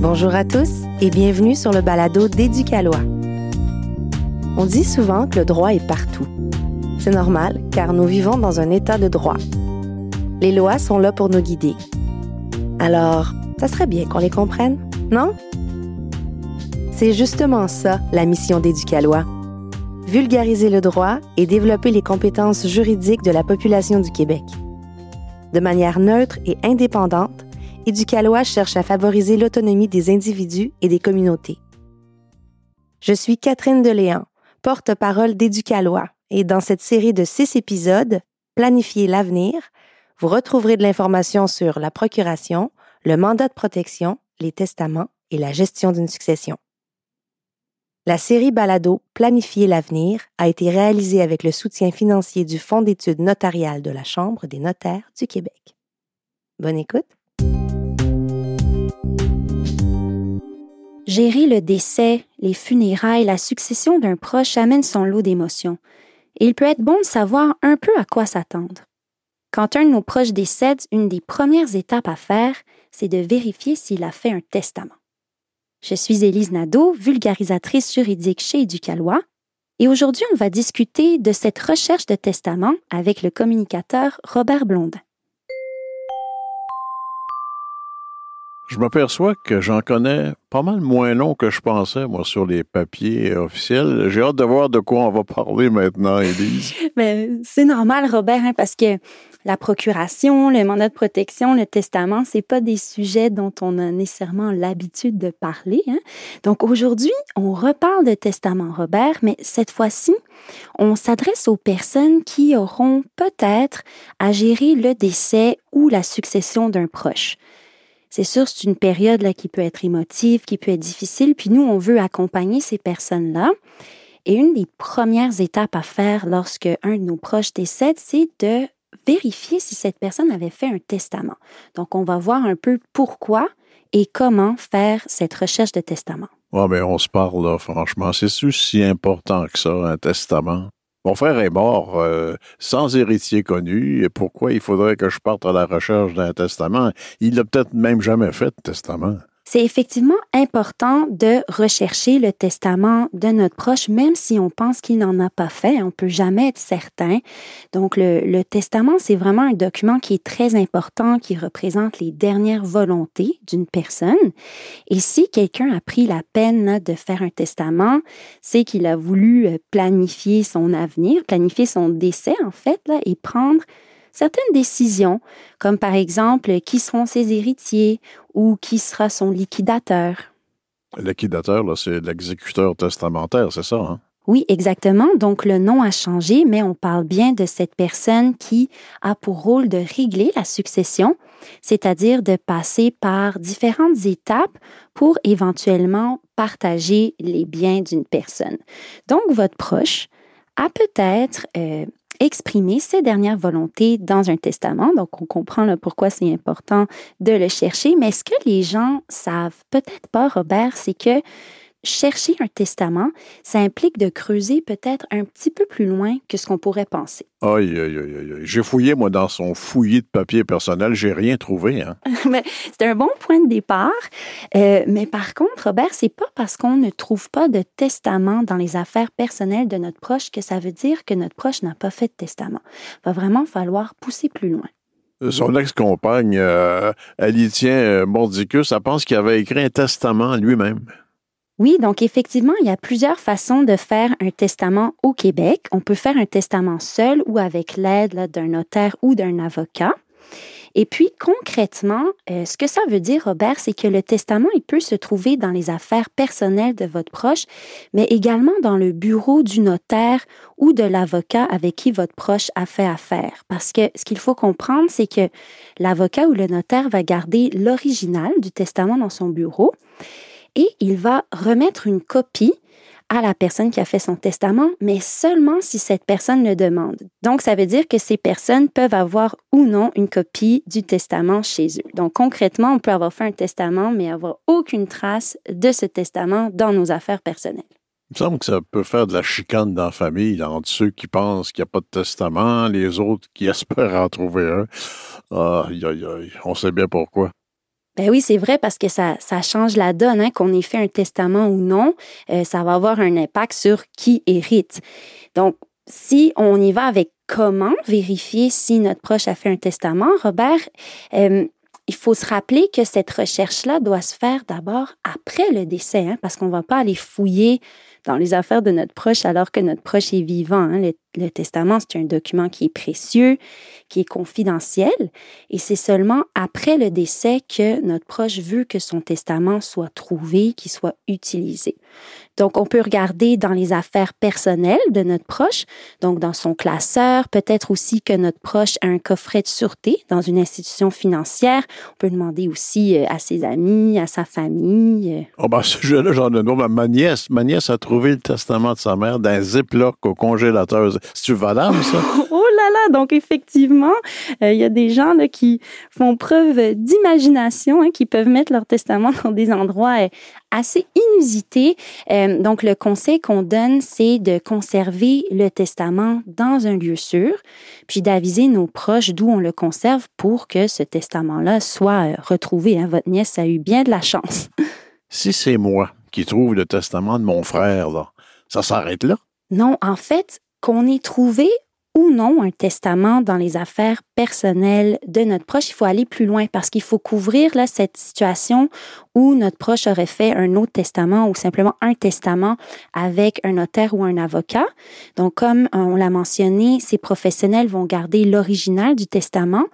Bonjour à tous et bienvenue sur le balado d'Éducaloi. On dit souvent que le droit est partout. C'est normal, car nous vivons dans un état de droit. Les lois sont là pour nous guider. Alors, ça serait bien qu'on les comprenne, non? C'est justement ça, la mission d'Éducaloi. Vulgariser le droit et développer les compétences juridiques de la population du Québec. De manière neutre et indépendante, Éducaloi cherche à favoriser l'autonomie des individus et des communautés. Je suis Catherine Deléan, porte-parole d'Éducaloi, et dans cette série de 6 épisodes, Planifier l'avenir, vous retrouverez de l'information sur la procuration, le mandat de protection, les testaments et la gestion d'une succession. La série balado Planifier l'avenir a été réalisée avec le soutien financier du Fonds d'études notariales de la Chambre des notaires du Québec. Bonne écoute! Gérer le décès, les funérailles, la succession d'un proche amène son lot d'émotions. Et il peut être bon de savoir un peu à quoi s'attendre. Quand un de nos proches décède, une des premières étapes à faire, c'est de vérifier s'il a fait un testament. Je suis Élise Nadeau, vulgarisatrice juridique chez Éducaloi, et aujourd'hui on va discuter de cette recherche de testament avec le communicateur Robert Blondin. Je m'aperçois que j'en connais pas mal moins long que je pensais, moi, sur les papiers officiels. J'ai hâte de voir de quoi on va parler maintenant, Élise. Mais c'est normal, Robert, hein, parce que la procuration, le mandat de protection, le testament, c'est pas des sujets dont on a nécessairement l'habitude de parler. Hein. Donc aujourd'hui, on reparle de testament, Robert, mais cette fois-ci, on s'adresse aux personnes qui auront peut-être à gérer le décès ou la succession d'un proche. C'est sûr, c'est une période là, qui peut être émotive, qui peut être difficile, puis nous, on veut accompagner ces personnes-là. Et une des premières étapes à faire lorsque un de nos proches décède, c'est de vérifier si cette personne avait fait un testament. Donc, on va voir un peu pourquoi et comment faire cette recherche de testament. Ouais, mais on se parle là, franchement. C'est-tu si important que ça, un testament? Mon frère est mort sans héritier connu. Et pourquoi il faudrait que je parte à la recherche d'un testament? Il l'a peut-être même jamais fait, de testament. C'est effectivement important de rechercher le testament de notre proche, même si on pense qu'il n'en a pas fait. On ne peut jamais être certain. Donc, le testament, c'est vraiment un document qui est très important, qui représente les dernières volontés d'une personne. Et si quelqu'un a pris la peine de faire un testament, c'est qu'il a voulu planifier son avenir, planifier son décès, en fait, là, et prendre certaines décisions, comme par exemple qui seront ses héritiers ou qui sera son liquidateur. Le liquidateur, là, c'est l'exécuteur testamentaire, c'est ça, hein? Oui, exactement. Donc, le nom a changé, mais on parle bien de cette personne qui a pour rôle de régler la succession, c'est-à-dire de passer par différentes étapes pour éventuellement partager les biens d'une personne. Donc, votre proche a peut-être exprimer ses dernières volontés dans un testament. Donc, on comprend là, pourquoi c'est important de le chercher. Mais ce que les gens savent peut-être pas, Robert, c'est que chercher un testament, ça implique de creuser peut-être un petit peu plus loin que ce qu'on pourrait penser. Aïe, aïe, aïe, aïe. J'ai fouillé, moi, dans son fouillis de papier personnel. J'ai rien trouvé. Hein? C'est un bon point de départ. Mais par contre, Robert, c'est pas parce qu'on ne trouve pas de testament dans les affaires personnelles de notre proche que ça veut dire que notre proche n'a pas fait de testament. Il va vraiment falloir pousser plus loin. Son ex-compagne, Alitien Mordicus, elle pense qu'il avait écrit un testament lui-même. Oui, donc effectivement, il y a plusieurs façons de faire un testament au Québec. On peut faire un testament seul ou avec l'aide là, d'un notaire ou d'un avocat. Et puis, concrètement, ce que ça veut dire, Robert, c'est que le testament, il peut se trouver dans les affaires personnelles de votre proche, mais également dans le bureau du notaire ou de l'avocat avec qui votre proche a fait affaire. Parce que ce qu'il faut comprendre, c'est que l'avocat ou le notaire va garder l'original du testament dans son bureau. Et il va remettre une copie à la personne qui a fait son testament, mais seulement si cette personne le demande. Donc, ça veut dire que ces personnes peuvent avoir ou non une copie du testament chez eux. Donc, concrètement, on peut avoir fait un testament, mais avoir aucune trace de ce testament dans nos affaires personnelles. Il me semble que ça peut faire de la chicane dans la famille, entre ceux qui pensent qu'il n'y a pas de testament, les autres qui espèrent en trouver un. Ah, on sait bien pourquoi. Ben oui, c'est vrai parce que ça change la donne, hein, qu'on ait fait un testament ou non, ça va avoir un impact sur qui hérite. Donc, si on y va avec comment vérifier si notre proche a fait un testament, Robert, il faut se rappeler que cette recherche-là doit se faire d'abord après le décès, hein, parce qu'on ne va pas aller fouiller dans les affaires de notre proche alors que notre proche est vivant. Hein. Le testament, c'est un document qui est précieux, qui est confidentiel, et c'est seulement après le décès que notre proche veut que son testament soit trouvé, qu'il soit utilisé. Donc, on peut regarder dans les affaires personnelles de notre proche, donc dans son classeur, peut-être aussi que notre proche a un coffret de sûreté dans une institution financière. On peut demander aussi à ses amis, à sa famille. Ah, ben, ce sujet-là, j'en ai un autre. Ma nièce a trouvé le testament de sa mère dans un ziploc au congélateur. C'est-tu valable, ça? Oh là là! Donc, effectivement, il y a des gens là, qui font preuve d'imagination, hein, qui peuvent mettre leur testament dans des endroits assez inusités. Donc, le conseil qu'on donne, c'est de conserver le testament dans un lieu sûr, puis d'aviser nos proches d'où on le conserve pour que ce testament-là soit retrouvé. Hein. Votre nièce a eu bien de la chance. Si c'est moi qui trouve le testament de mon frère, là, ça s'arrête là? Non, en fait, qu'on ait trouvé ou non un testament dans les affaires personnelles de notre proche, il faut aller plus loin parce qu'il faut couvrir là, cette situation où notre proche aurait fait un autre testament ou simplement un testament avec un notaire ou un avocat. Donc, comme on l'a mentionné, ces professionnels vont garder l'original du testament,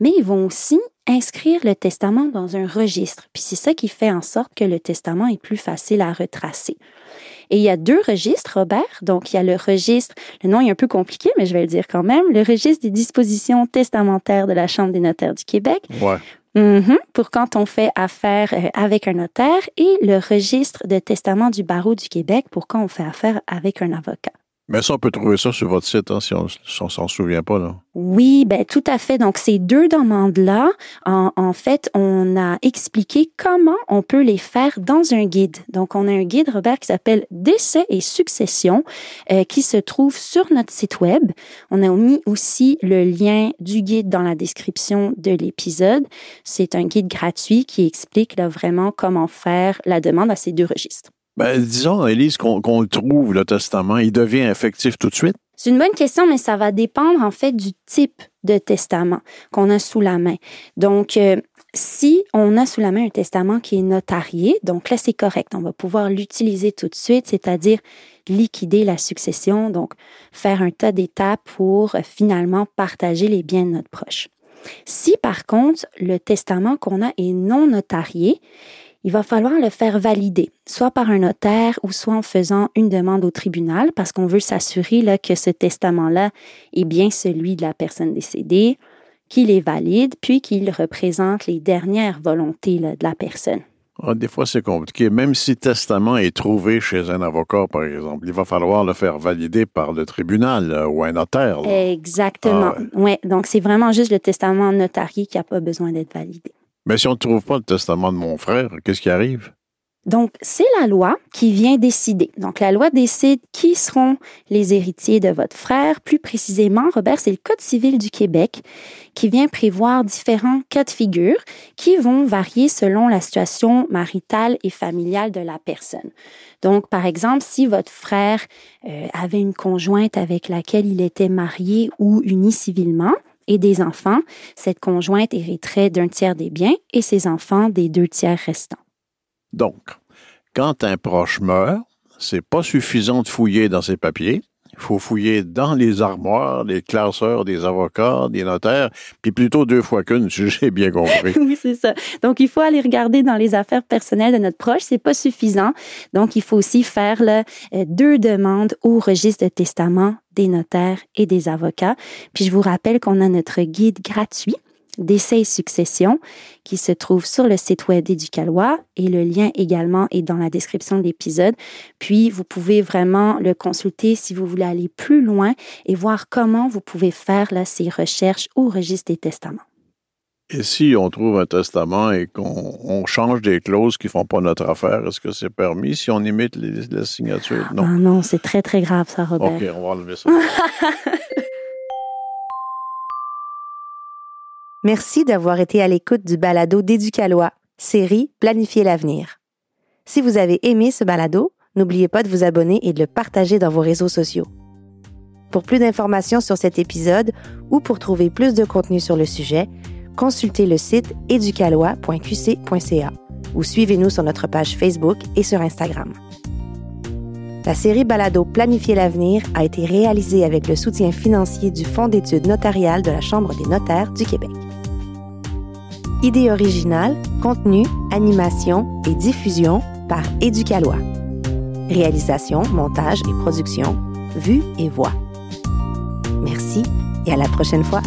mais ils vont aussi inscrire le testament dans un registre. Puis c'est ça qui fait en sorte que le testament est plus facile à retracer. Et il y a deux registres, Robert. Donc, il y a le registre, le nom est un peu compliqué, mais je vais le dire quand même, le registre des dispositions testamentaires de la Chambre des notaires du Québec. Ouais. Pour quand on fait affaire avec un notaire et le registre de testament du Barreau du Québec pour quand on fait affaire avec un avocat. Mais ça, on peut trouver ça sur votre site, hein, si on s'en souvient pas, là. Oui, ben, tout à fait. Donc, ces deux demandes-là, en fait, on a expliqué comment on peut les faire dans un guide. Donc, on a un guide, Robert, qui s'appelle « Décès et succession », qui se trouve sur notre site web. On a mis aussi le lien du guide dans la description de l'épisode. C'est un guide gratuit qui explique, là, vraiment comment faire la demande à ces deux registres. Ben, disons, Élise, qu'on trouve, le testament, il devient effectif tout de suite? C'est une bonne question, mais ça va dépendre, en fait, du type de testament qu'on a sous la main. Donc, si on a sous la main un testament qui est notarié, donc là, c'est correct. On va pouvoir l'utiliser tout de suite, c'est-à-dire liquider la succession, donc faire un tas d'étapes pour finalement partager les biens de notre proche. Si, par contre, le testament qu'on a est non notarié, il va falloir le faire valider, soit par un notaire ou soit en faisant une demande au tribunal parce qu'on veut s'assurer là, que ce testament-là est bien celui de la personne décédée, qu'il est valide, puis qu'il représente les dernières volontés là, de la personne. Ah, des fois, c'est compliqué. Même si le testament est trouvé chez un avocat, par exemple, il va falloir le faire valider par le tribunal ou un notaire. Là. Exactement. Ah, ouais. Donc, c'est vraiment juste le testament notarié qui n'a pas besoin d'être validé. Mais si on ne trouve pas le testament de mon frère, qu'est-ce qui arrive? Donc, c'est la loi qui vient décider. Donc, la loi décide qui seront les héritiers de votre frère. Plus précisément, Robert, c'est le Code civil du Québec qui vient prévoir différents cas de figure qui vont varier selon la situation maritale et familiale de la personne. Donc, par exemple, si votre frère avait une conjointe avec laquelle il était marié ou uni civilement, et des enfants, cette conjointe hériterait d'un tiers des biens et ses enfants des deux tiers restants. Donc, quand un proche meurt, c'est pas suffisant de fouiller dans ses papiers. Il faut fouiller dans les armoires, les classeurs, des avocats, des notaires, puis plutôt deux fois qu'une, si j'ai bien compris. Oui, c'est ça. Donc, il faut aller regarder dans les affaires personnelles de notre proche. C'est pas suffisant. Donc, il faut aussi faire là, deux demandes au registre de testament des notaires et des avocats. Puis, je vous rappelle qu'on a notre guide gratuit Décès et succession qui se trouve sur le site web d'Éducaloi et le lien également est dans la description de l'épisode. Puis, vous pouvez vraiment le consulter si vous voulez aller plus loin et voir comment vous pouvez faire là, ces recherches au registre des testaments. Et si on trouve un testament et qu'on change des clauses qui ne font pas notre affaire, est-ce que c'est permis si on imite les signatures? Non. Ah non, c'est très, très grave ça, Robert. OK, on va enlever ça. Merci d'avoir été à l'écoute du balado d'Éducaloi. série « Planifier l'avenir ». Si vous avez aimé ce balado, n'oubliez pas de vous abonner et de le partager dans vos réseaux sociaux. Pour plus d'informations sur cet épisode ou pour trouver plus de contenu sur le sujet, consultez le site éducaloi.qc.ca ou suivez-nous sur notre page Facebook et sur Instagram. La série balado Planifier l'avenir a été réalisée avec le soutien financier du Fonds d'études notariales de la Chambre des notaires du Québec. Idées originales, contenu, animation et diffusion par Éducaloi. Réalisation, montage et production, Vue et Voix. Merci et à la prochaine fois.